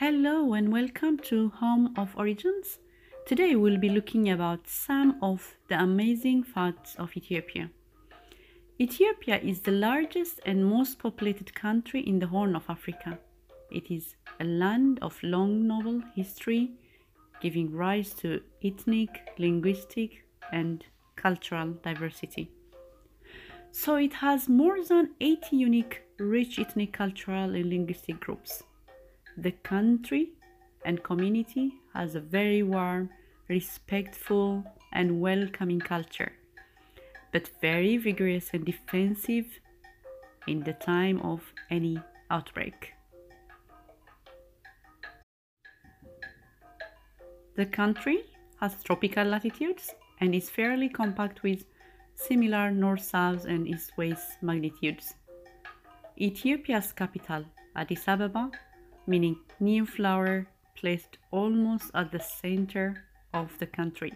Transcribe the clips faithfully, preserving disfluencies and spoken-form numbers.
Hello and welcome to Home of Origins. Today we'll be looking about some of the amazing facts of Ethiopia. Ethiopia is the largest and most populated country in the Horn of Africa. It is a land of long novel history, giving rise to ethnic, linguistic and cultural diversity. So it has more than eighty unique, rich ethnic, cultural and linguistic groups. The country and community has a very warm, respectful and welcoming culture, but very vigorous and defensive in the time of any outbreak. The country has tropical latitudes and is fairly compact with similar north-south and east-west magnitudes. Ethiopia's capital, Addis Ababa, meaning new flower, placed almost at the center of the country.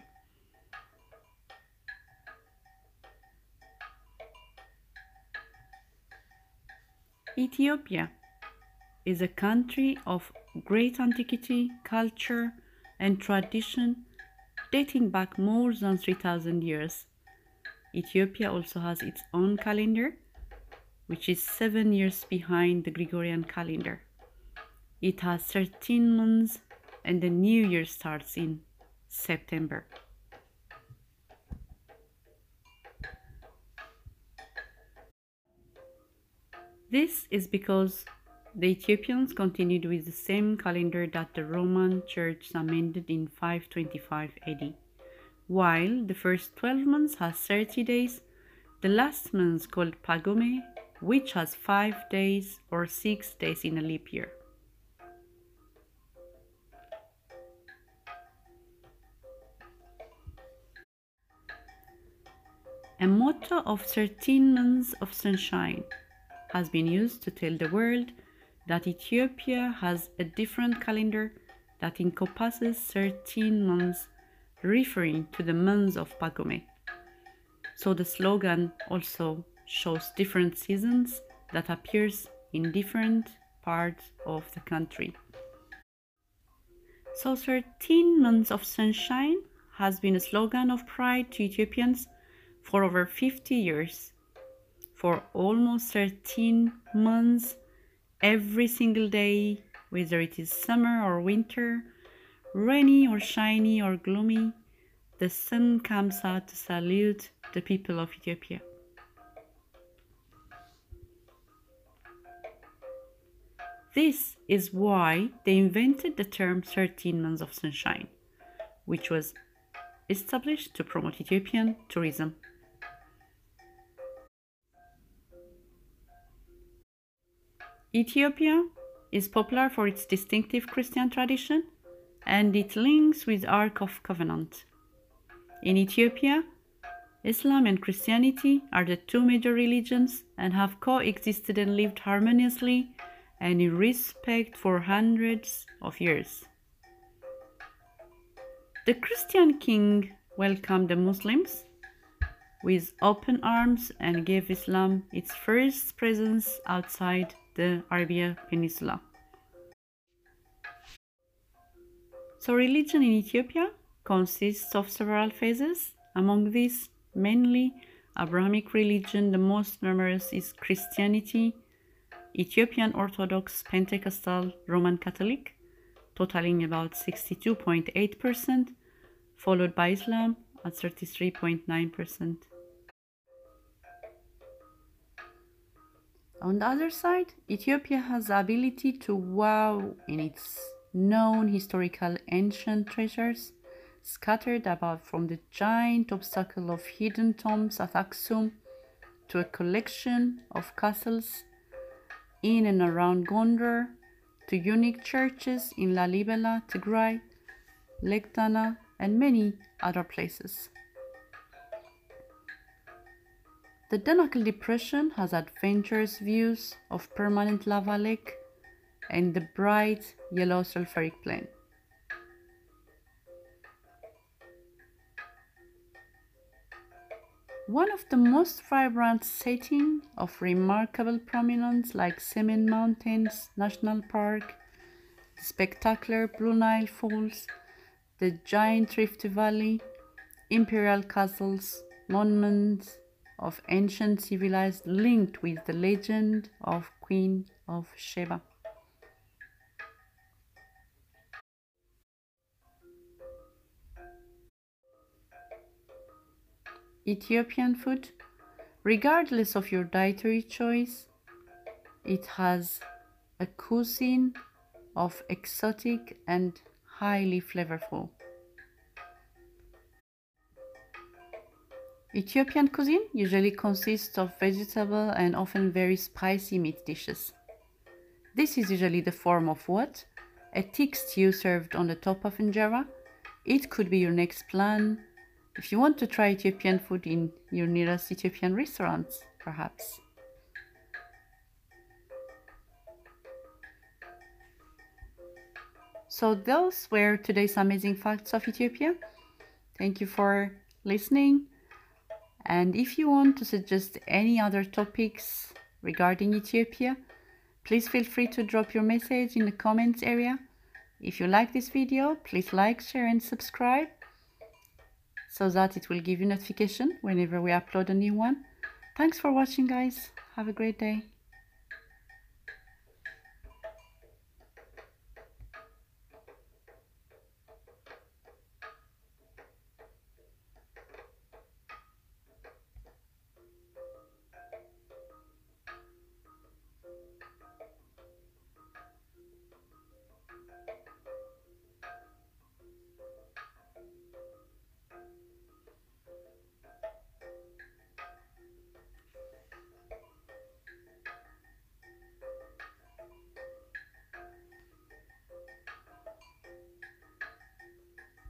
Ethiopia is a country of great antiquity, culture and tradition dating back more than three thousand years. Ethiopia also has its own calendar, which is seven years behind the Gregorian calendar. It has thirteen months and the new year starts in September. This is because the Ethiopians continued with the same calendar that the Roman Church amended in five twenty-five A D. While the first twelve months has thirty days, the last month, called Pagome, which has five days or six days in a leap year. A motto of thirteen months of sunshine has been used to tell the world that Ethiopia has a different calendar that encompasses thirteen months, referring to the months of Pagome. So the slogan also shows different seasons that appears in different parts of the country. So thirteen months of sunshine has been a slogan of pride to Ethiopians for over fifty years. For almost thirteen months, every single day, whether it is summer or winter, rainy or shiny or gloomy, the sun comes out to salute the people of Ethiopia. This is why they invented the term thirteen months of sunshine, which was established to promote Ethiopian tourism. Ethiopia is popular for its distinctive Christian tradition, and it links with Ark of Covenant. In Ethiopia, Islam and Christianity are the two major religions and have coexisted and lived harmoniously and in respect for hundreds of years. The Christian king welcomed the Muslims with open arms and gave Islam its first presence outside the Arabian Peninsula. So religion in Ethiopia consists of several phases. Among these, mainly Abrahamic religion, the most numerous is Christianity, Ethiopian Orthodox, Pentecostal, Roman Catholic, totaling about sixty-two point eight percent, followed by Islam at thirty-three point nine percent. On the other side, Ethiopia has the ability to wow in its known historical ancient treasures scattered about, from the giant obstacle of hidden tombs at Aksum to a collection of castles in and around Gondor to unique churches in Lalibela, Tigray, Legdana and many other places. The Danakil Depression has adventurous views of permanent lava lake and the bright yellow sulfuric plain. One of the most vibrant settings of remarkable prominence like Semien Mountains National Park the spectacular Blue Nile Falls, the giant Rift Valley, imperial castles, monuments of ancient civilized linked with the legend of Queen of Sheba. Ethiopian food, regardless of your dietary choice, it has a cuisine of exotic and highly flavorful. Ethiopian cuisine usually consists of vegetable and often very spicy meat dishes. This is usually the form of what? A thick stew served on the top of injera. It could be your next plan if you want to try Ethiopian food in your nearest Ethiopian restaurants, perhaps. So those were today's amazing facts of Ethiopia. Thank you for listening. And if you want to suggest any other topics regarding Ethiopia, please feel free to drop your message in the comments area. If you like this video, please like, share and subscribe, so that it will give you notification whenever we upload a new one. Thanks for watching, guys. Have a great day.